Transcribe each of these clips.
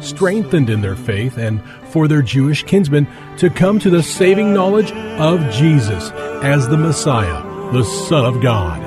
strengthened in their faith and for their Jewish kinsmen to come to the saving knowledge of Jesus as the Messiah, the Son of God.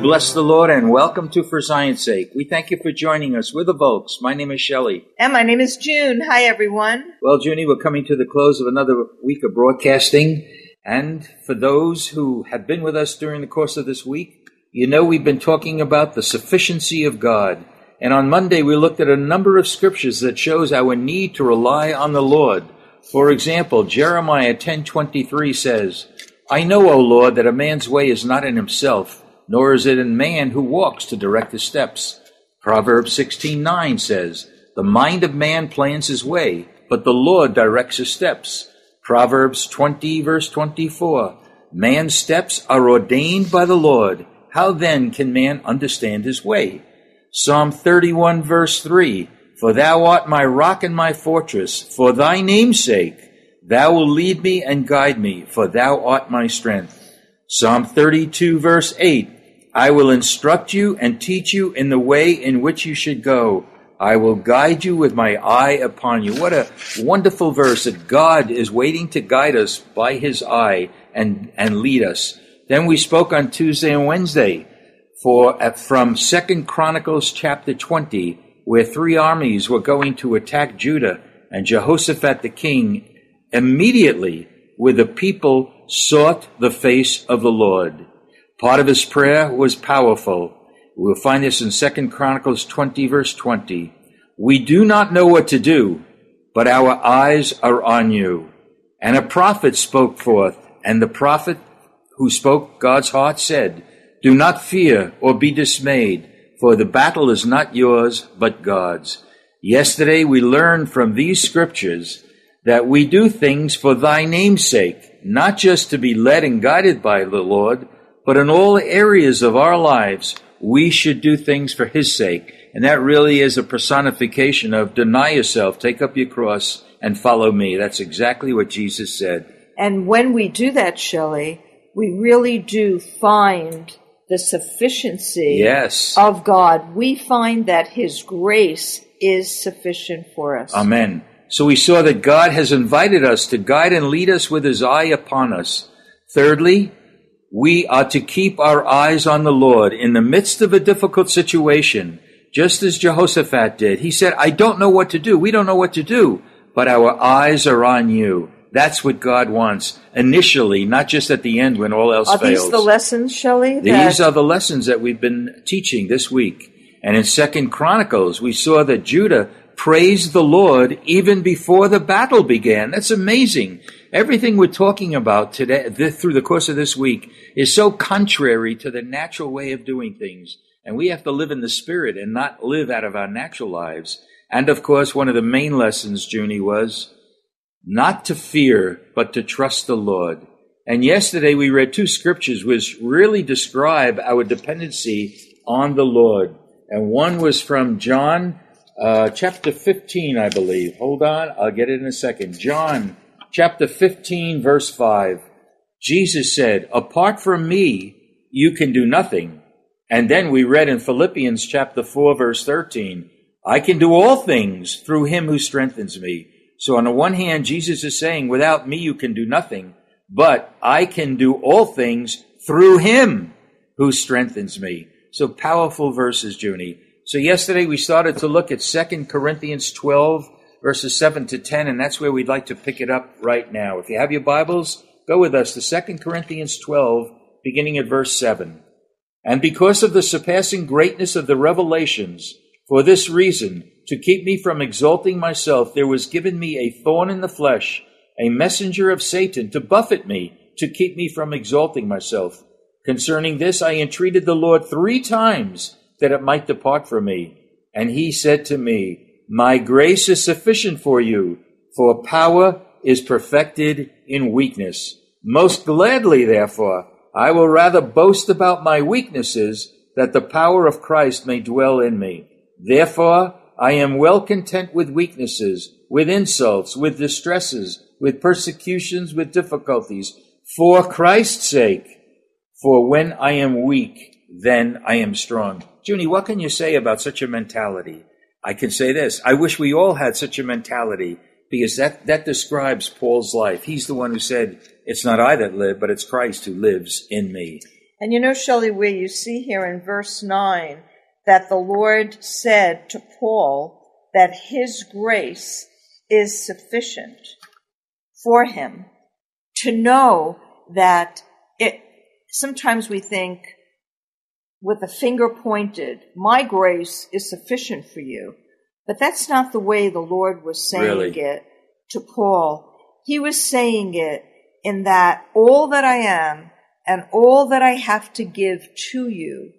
Bless the Lord and welcome to For Zion's Sake. We thank you for joining us. We're the Volks. My name is Shelley. And my name is June. Hi, everyone. Well, Junie, we're coming to the close of another week of broadcasting. And for those who have been with us during the course of this week, you know we've been talking about the sufficiency of God. And on Monday, we looked at a number of scriptures that shows our need to rely on the Lord. For example, Jeremiah 10:23 says, "I know, O Lord, that a man's way is not in himself, nor is it in man who walks to direct his steps." Proverbs 16:9 says, "The mind of man plans his way, but the Lord directs his steps." Proverbs 20:24, "Man's steps are ordained by the Lord. How then can man understand his way?" Psalm 31:3, "For thou art my rock and my fortress, for thy name's sake. Thou will lead me and guide me, for thou art my strength." Psalm 32:8, "I will instruct you and teach you in the way in which you should go. I will guide you with my eye upon you." What a wonderful verse that God is waiting to guide us by his eye and lead us. Then we spoke on Tuesday and Wednesday from Second Chronicles chapter 20, where three armies were going to attack Judah, and Jehoshaphat the king immediately, with the people, sought the face of the Lord. Part of his prayer was powerful. We will find this in Second Chronicles 20:20. "We do not know what to do, but our eyes are on you." And a prophet spoke forth, and the prophet who spoke God's heart said, "Do not fear or be dismayed, for the battle is not yours, but God's." Yesterday we learned from these scriptures that we do things for thy name's sake, not just to be led and guided by the Lord, but in all areas of our lives, we should do things for his sake. And that really is a personification of deny yourself, take up your cross, and follow me. That's exactly what Jesus said. And when we do that, Shelley, we really do find the sufficiency of God. We find that his grace is sufficient for us. Amen. So we saw that God has invited us to guide and lead us with his eye upon us. Thirdly, we are to keep our eyes on the Lord in the midst of a difficult situation, just as Jehoshaphat did. He said, "I don't know what to do. We don't know what to do, but our eyes are on you." That's what God wants initially, not just at the end when all else fails. Are these the lessons, Shelley? These are the lessons that we've been teaching this week. And in 2 Chronicles, we saw that Judah praised the Lord even before the battle began. That's amazing. Everything we're talking about today, through the course of this week, is so contrary to the natural way of doing things. And we have to live in the Spirit and not live out of our natural lives. And, of course, one of the main lessons, Junie, was not to fear, but to trust the Lord. And yesterday we read two scriptures which really describe our dependency on the Lord. And one was from John chapter 15, I believe. Hold on, I'll get it in a second. John chapter 15, verse 5. Jesus said, apart from me, you can do nothing. And then we read in Philippians chapter 4, verse 13, I can do all things through him who strengthens me. So on the one hand, Jesus is saying, without me, you can do nothing, but I can do all things through him who strengthens me. So powerful verses, Junie. So yesterday we started to look at 2 Corinthians 12, verses 7 to 10, and that's where we'd like to pick it up right now. If you have your Bibles, go with us to 2 Corinthians 12, beginning at verse 7. And because of the surpassing greatness of the revelations, for this reason, to keep me from exalting myself, there was given me a thorn in the flesh, a messenger of Satan, to buffet me, to keep me from exalting myself. Concerning this, I entreated the Lord 3 times that it might depart from me. And he said to me, my grace is sufficient for you, for power is perfected in weakness. Most gladly, therefore, I will rather boast about my weaknesses, that the power of Christ may dwell in me. Therefore, I am well content with weaknesses, with insults, with distresses, with persecutions, with difficulties, for Christ's sake. For when I am weak, then I am strong. Junie, what can you say about such a mentality? I can say this. I wish we all had such a mentality, because that describes Paul's life. He's the one who said, it's not I that live, but it's Christ who lives in me. And you know, Shelley, where you see here in verse 9, that the Lord said to Paul that his grace is sufficient for him, to know that it, sometimes we think with a finger pointed, my grace is sufficient for you. But that's not the way the Lord was saying it to Paul. He was saying it in that all that I am and all that I have to give to you,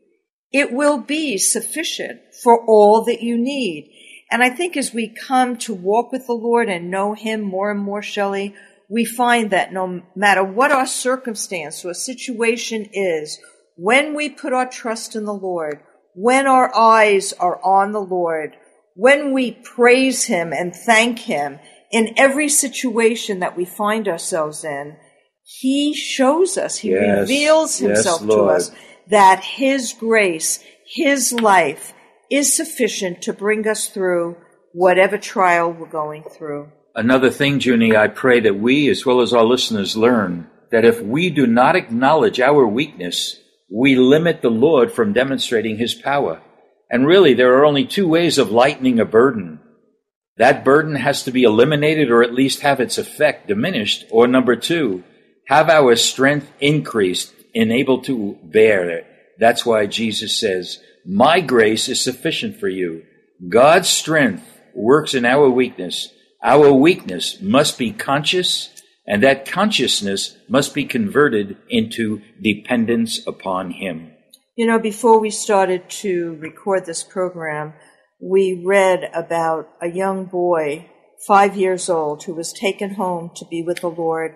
it will be sufficient for all that you need. And I think as we come to walk with the Lord and know him more and more, Shelley, we find that no matter what our circumstance or situation is, when we put our trust in the Lord, when our eyes are on the Lord, when we praise him and thank him in every situation that we find ourselves in, he shows us, he reveals himself to us, that his grace, his life is sufficient to bring us through whatever trial we're going through. Another thing, Junie, I pray that we, as well as our listeners, learn that if we do not acknowledge our weakness, we limit the Lord from demonstrating his power. And really, there are only 2 ways of lightening a burden. That burden has to be eliminated, or at least have its effect diminished. Or number 2, have our strength increased, enabled to bear it. That's why Jesus says, my grace is sufficient for you. God's strength works in our weakness. Our weakness must be conscious, and that consciousness must be converted into dependence upon him. You know, before we started to record this program, we read about a young boy, 5 years old, who was taken home to be with the Lord,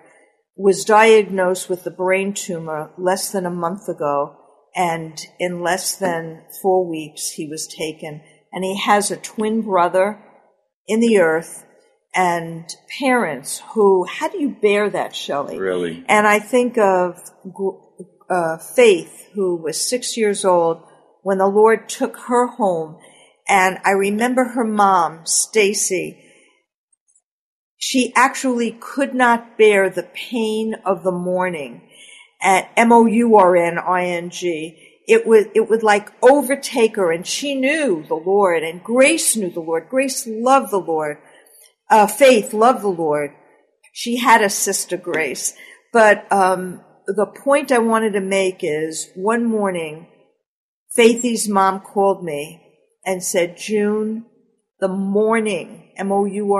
was diagnosed with a brain tumor less than a month ago, and in less than 4 weeks he was taken. And he has a twin brother in the earth, and parents who, how do you bear that, Shelley? Really? And I think of Faith, who was 6 years old, when the Lord took her home. And I remember her mom, Stacy, she actually could not bear the pain of the mourning. At mourning, it would like overtake her. And she knew the Lord, and Grace knew the Lord. Grace loved the Lord. Faith loved the Lord. She had a sister, Grace. But the point I wanted to make is, one morning, Faithy's mom called me and said, June, the mourning, mourning,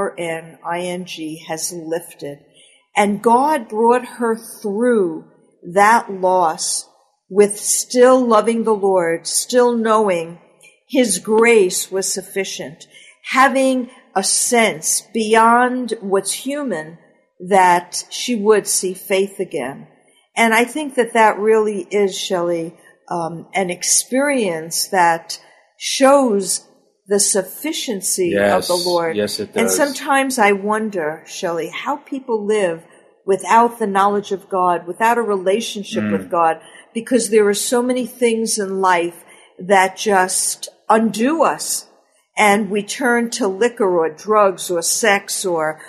has lifted. And God brought her through that loss with still loving the Lord, still knowing his grace was sufficient, having a sense beyond what's human that she would see faith again. And I think that that really is, Shelley, an experience that shows the sufficiency of the Lord. Yes, it does. And sometimes I wonder, Shelley, how people live without the knowledge of God, without a relationship with God, because there are so many things in life that just undo us. And we turn to liquor or drugs or sex or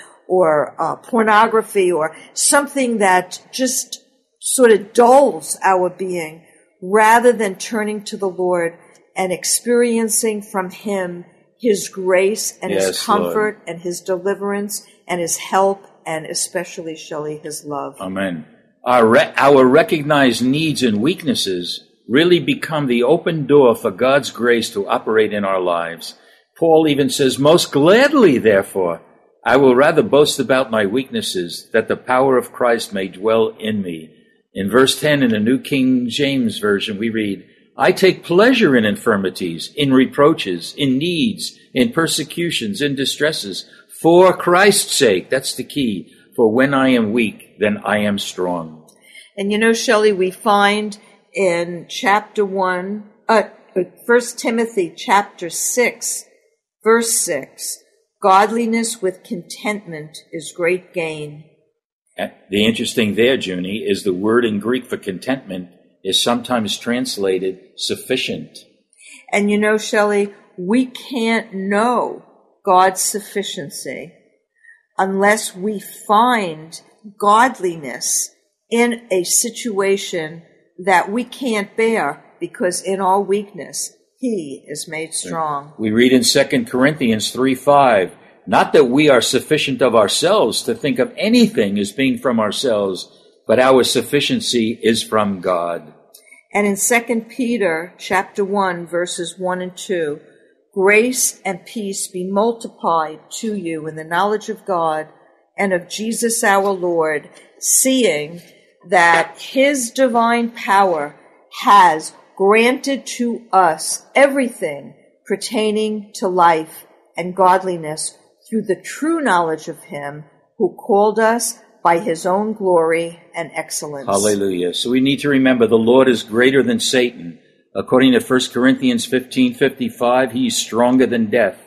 pornography or something that just sort of dulls our being, rather than turning to the Lord and experiencing from Him His grace and His comfort, Lord, and His deliverance and His help, and especially, Shelley, His love. Amen. Our recognized needs and weaknesses really become the open door for God's grace to operate in our lives. Paul even says, "Most gladly, therefore, I will rather boast about my weaknesses, that the power of Christ may dwell in me." In verse 10 in the New King James Version, we read, "I take pleasure in infirmities, in reproaches, in needs, in persecutions, in distresses, for Christ's sake." That's the key. "For when I am weak, then I am strong." And you know, Shelley, we find in chapter 1, 1 Timothy chapter 6, verse 6, "Godliness with contentment is great gain." The interesting there, Junie, is the word in Greek for contentment is sometimes translated sufficient. And you know, Shelley, we can't know God's sufficiency unless we find godliness in a situation that we can't bear, because in all weakness, He is made strong. We read in 2 Corinthians 3:5, "Not that we are sufficient of ourselves to think of anything as being from ourselves, but our sufficiency is from God." And in 2 Peter chapter 1, verses 1 and 2, "Grace and peace be multiplied to you in the knowledge of God and of Jesus our Lord, seeing that His divine power has granted to us everything pertaining to life and godliness through the true knowledge of Him who called us by His own glory and excellence." Hallelujah. So we need to remember the Lord is greater than Satan. According to 1 Corinthians 15:55, He is stronger than death.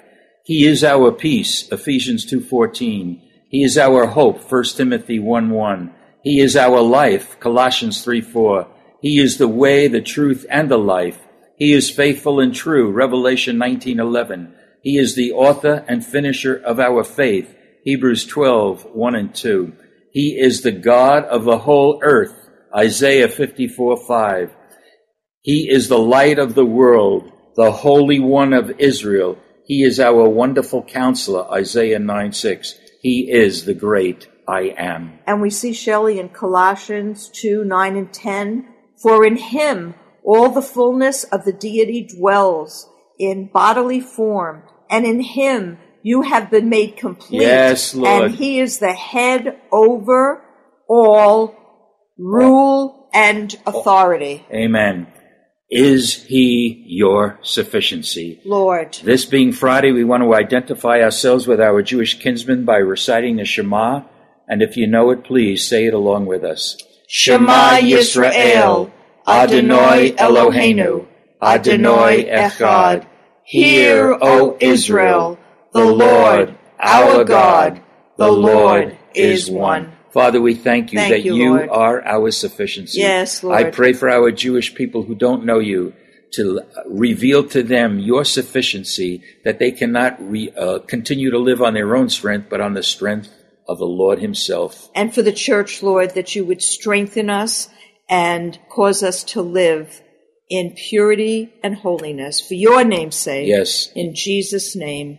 He is our peace, Ephesians 2:14. He is our hope, 1 Timothy 1:1. He is our life, Colossians 3:4. He is the way, the truth, and the life. He is faithful and true, Revelation 19:11. He is the author and finisher of our faith, Hebrews 12:1 and 2. He is the God of the whole earth, Isaiah 54:5. He is the light of the world, the Holy One of Israel. He is our wonderful counselor, Isaiah 9:6. He is the great I am. And we see, Shelley, in Colossians 2:9 and 10, "For in Him all the fullness of the deity dwells in bodily form, and in Him you have been made complete." Yes, Lord. "And He is the head over all rule and authority." Amen. Is He your sufficiency? Lord. This being Friday, we want to identify ourselves with our Jewish kinsmen by reciting the Shema. And if you know it, please say it along with us. Shema Yisrael, Adonai Eloheinu, Adonai Echad. Hear, O Israel, the Lord, our God, the Lord is one. Father, we thank you that you are our sufficiency. Yes, Lord. I pray for our Jewish people who don't know You to reveal to them Your sufficiency, that they cannot continue to live on their own strength, but on the strength of the Lord Himself. And for the church, Lord, that You would strengthen us and cause us to live in purity and holiness. For Your name's sake. Yes. In Jesus' name.